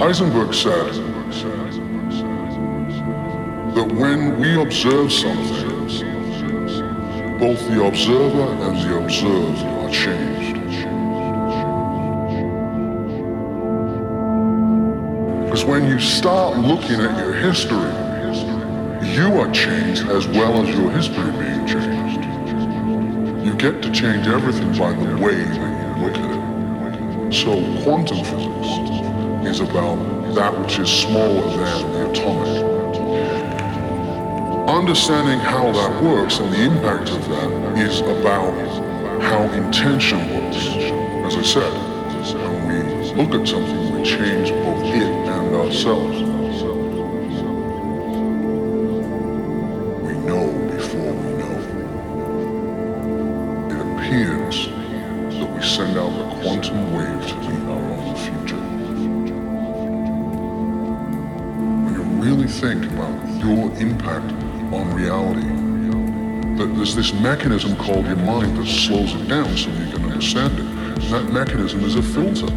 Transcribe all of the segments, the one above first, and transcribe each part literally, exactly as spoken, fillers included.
Heisenberg said that when we observe something, both the observer and the observed are changed. Because when you start looking at your history, you are changed as well as your history being changed. You get to change everything by the way that you look at it. So quantum physics is about that which is smaller than the atomic. Understanding how that works and the impact of that is about how intention works. As I said, when we look at something, we change both it and ourselves. Impact on reality. That there's this mechanism called your mind that slows it down so you can understand it. And that mechanism is a filter.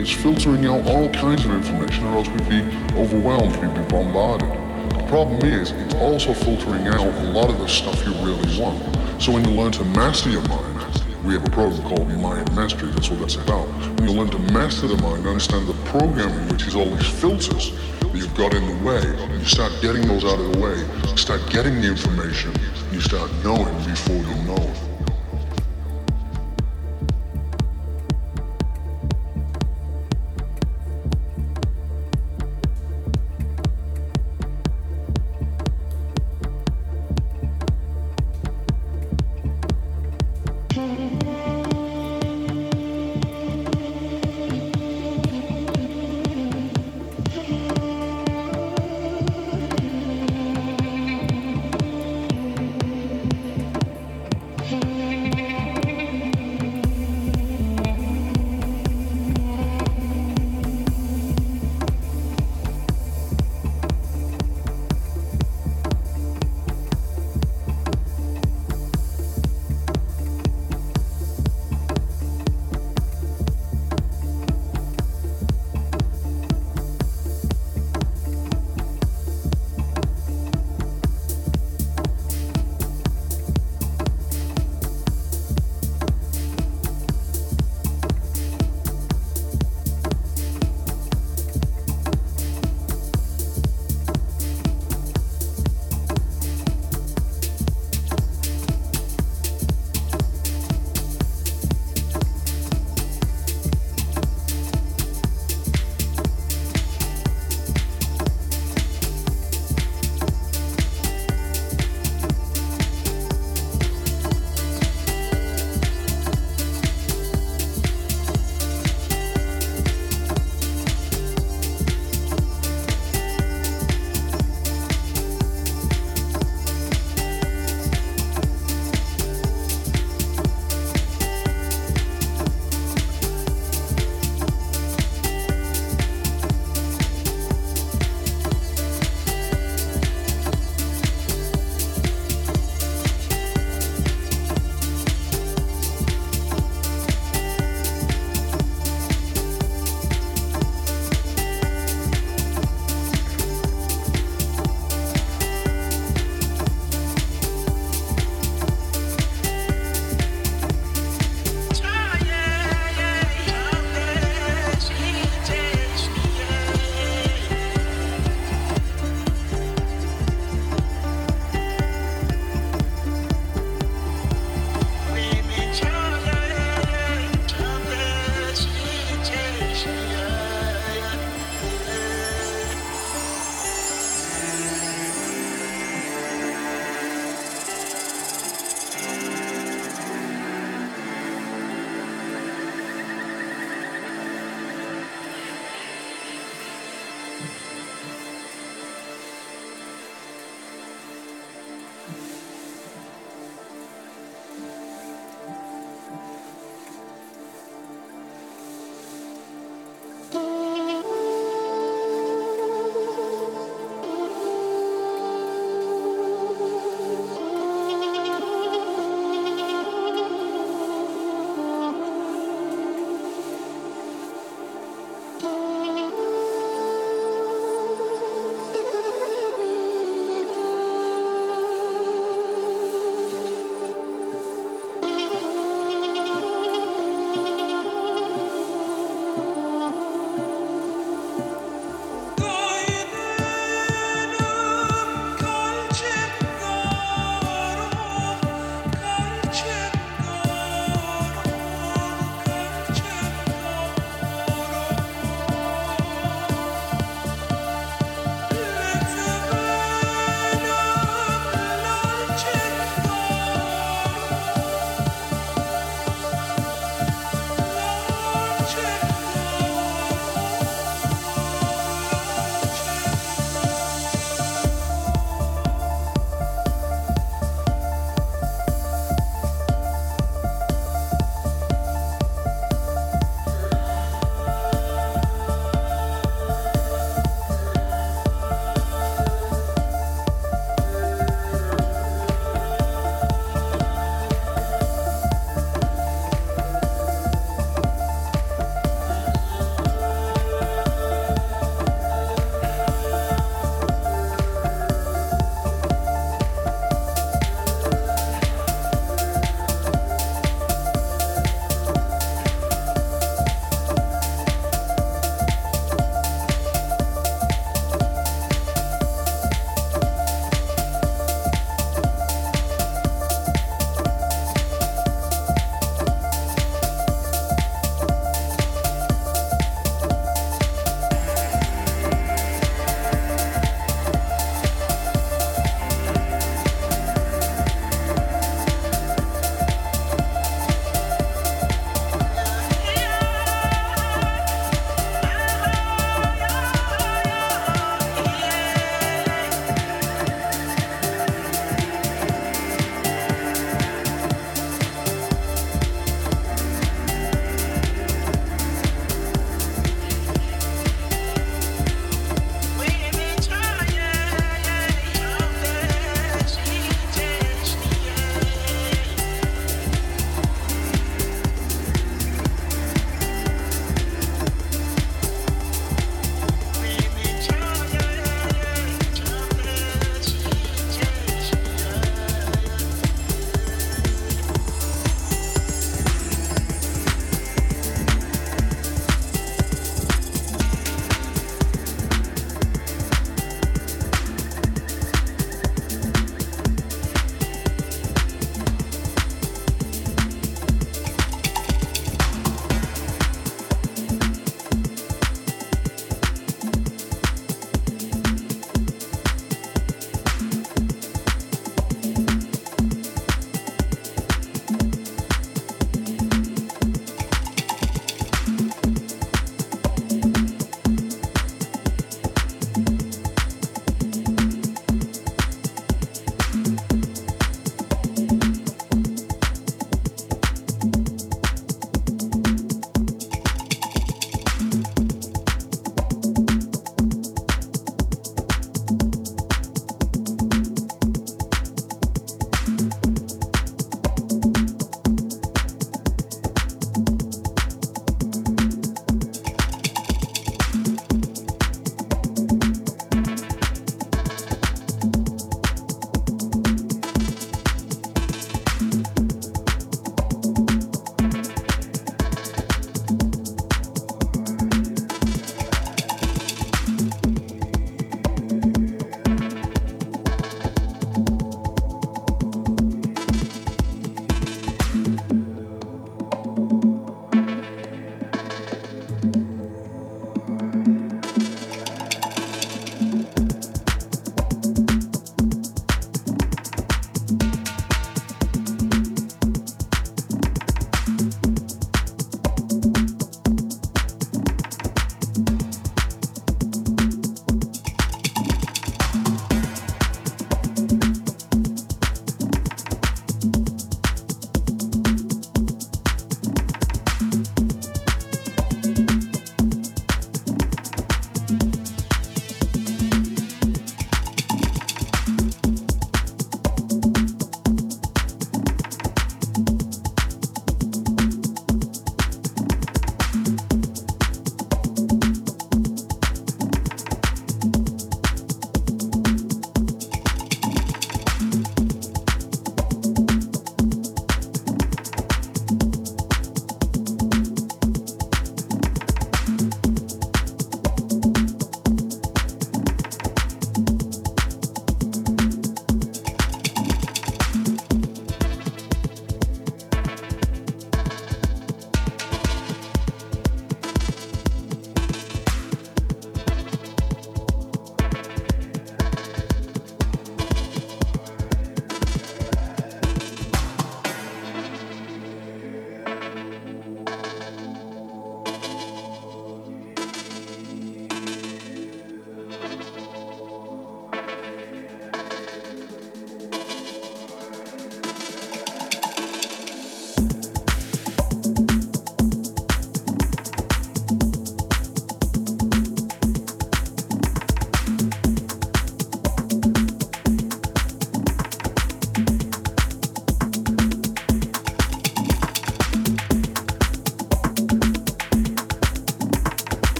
It's filtering out all kinds of information, or else we'd be overwhelmed, we'd be bombarded. The problem is, it's also filtering out a lot of the stuff you really want. So when you learn to master your mind, we have a program called Mind Mastery, that's what that's about. When you learn to master the mind, understand the programming, which is all these filters that you've got in the way, you start getting those out of the way, you start getting the information, you start knowing before you know it. Hey.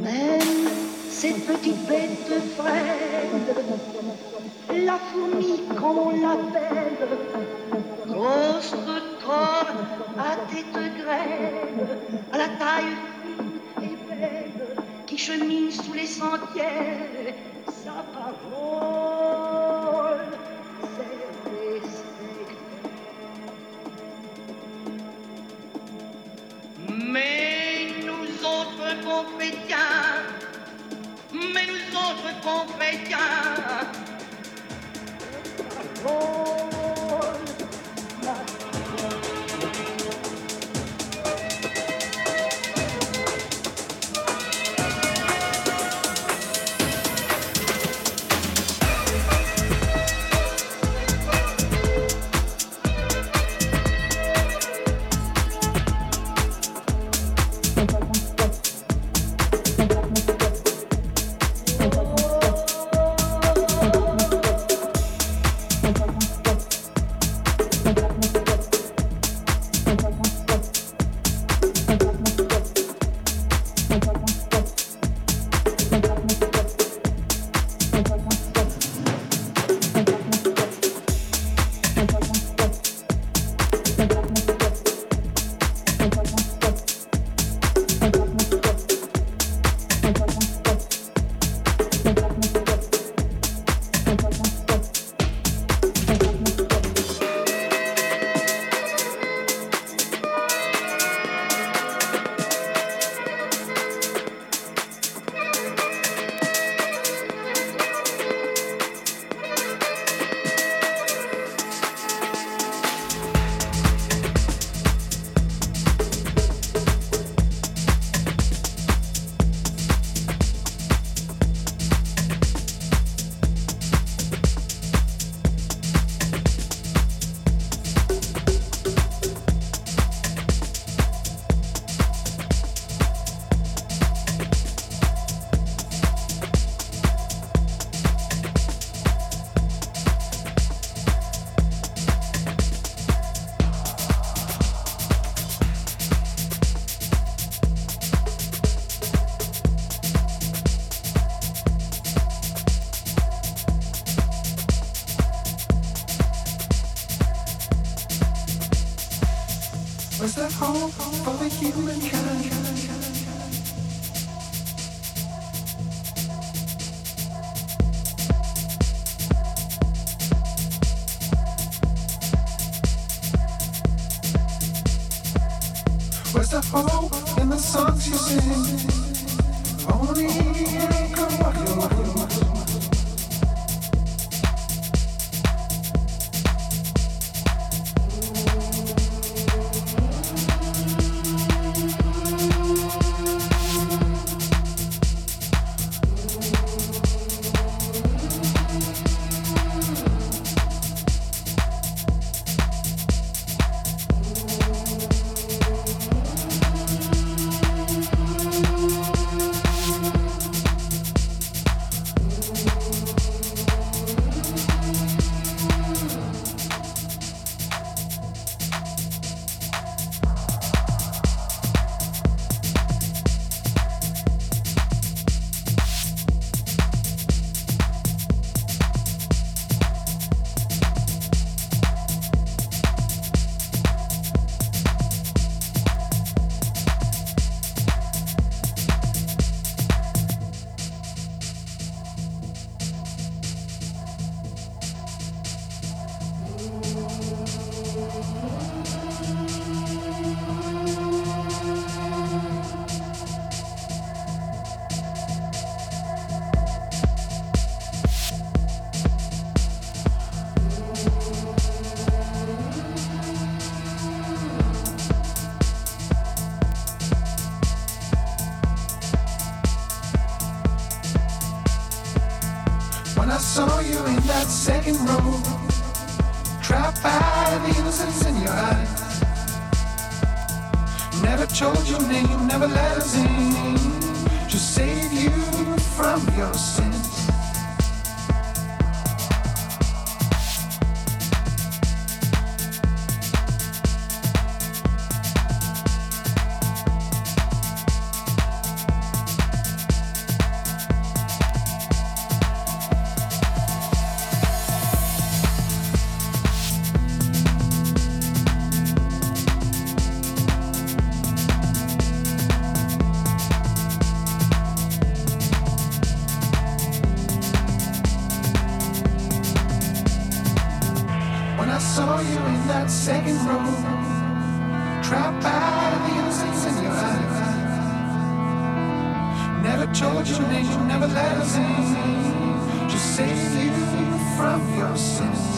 Même cette petite bête de frêne, la fourmi comme on l'appelle, grosse de cornes à tête graine, à la taille fine et belle, qui chemine sous les sentiers, sa parole, c'est respecté. Mais nous autres compétiens, mais nous autres compétiens, that second row, trapped by the innocence in your eyes. Never told your name, never let us in, to save you from your sins.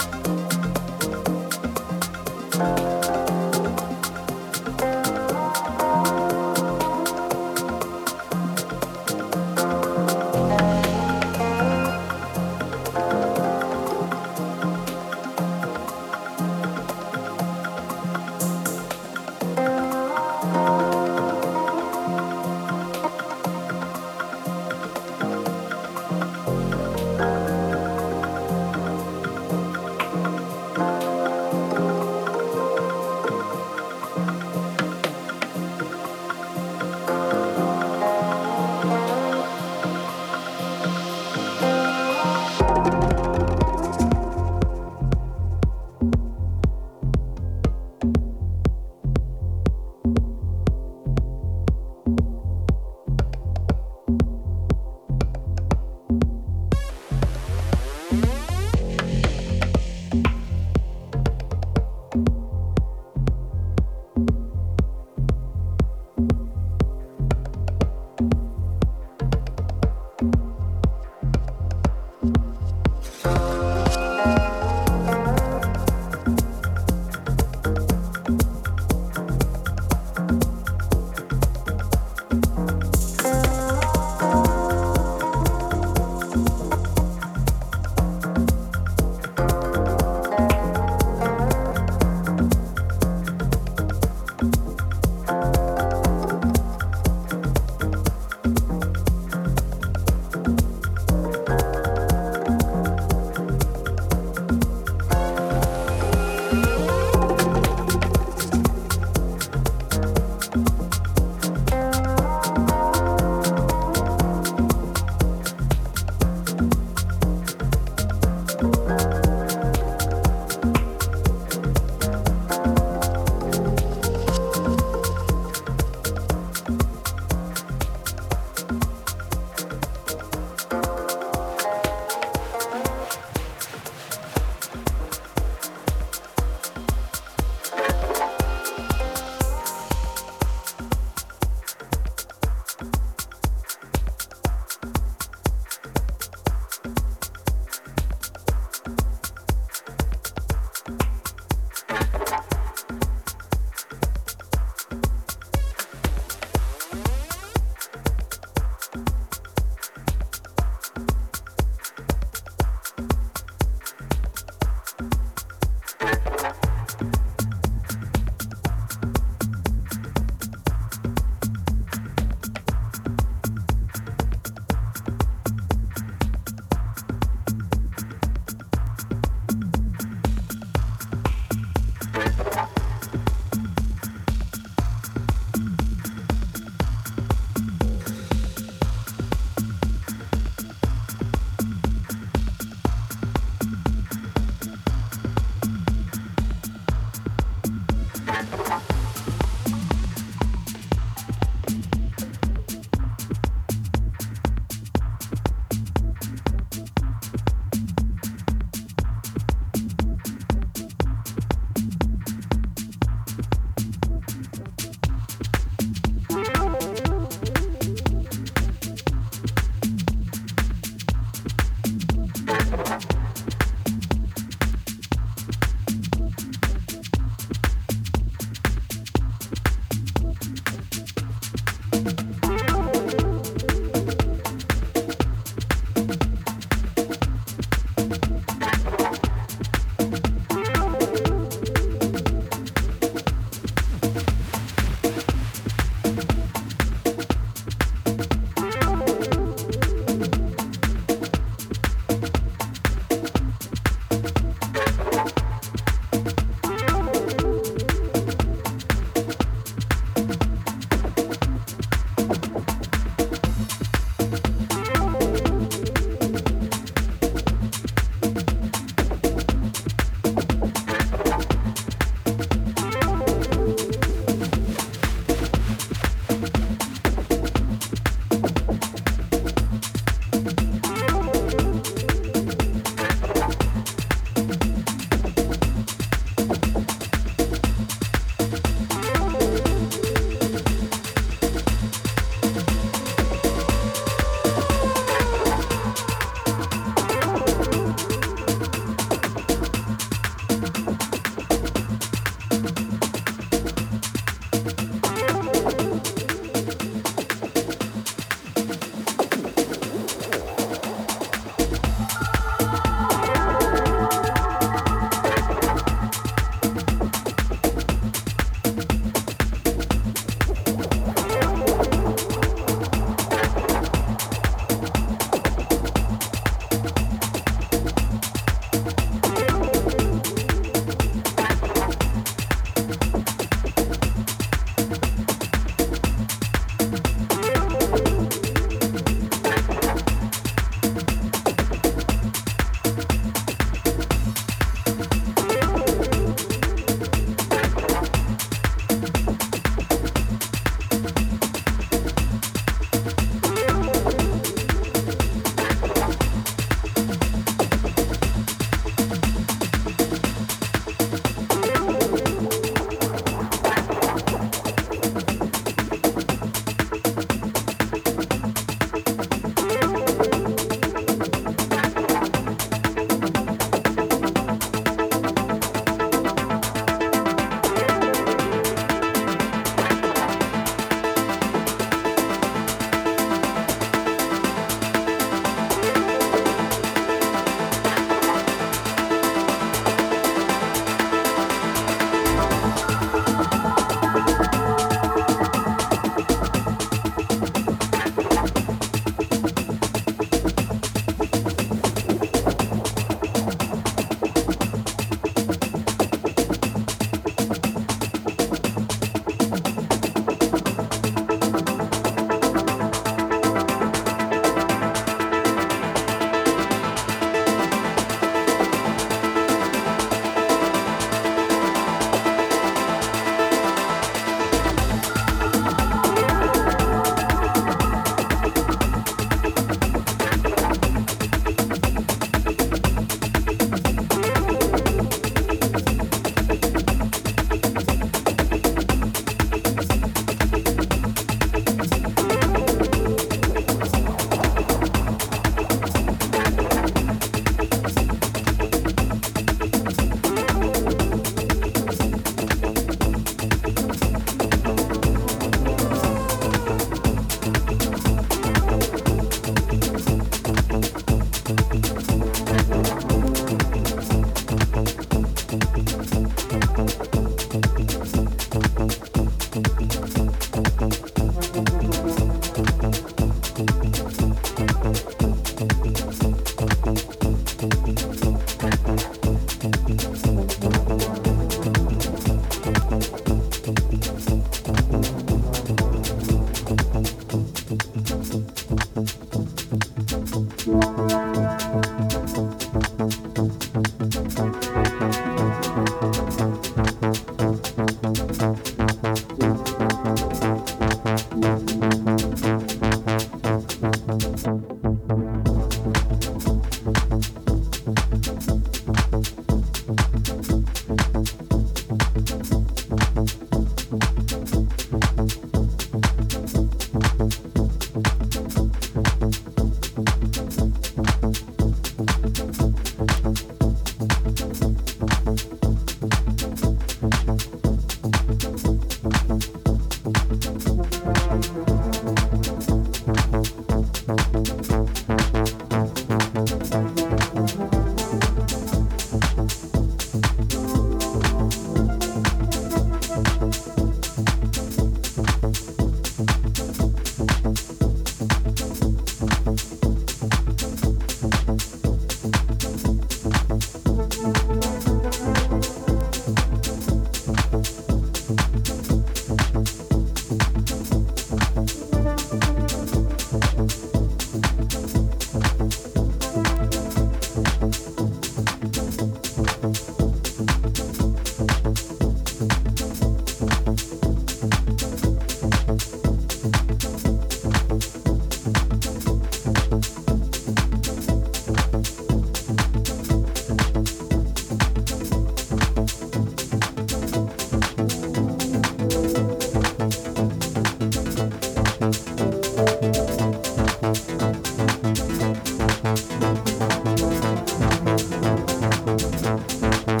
We'll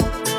be right back.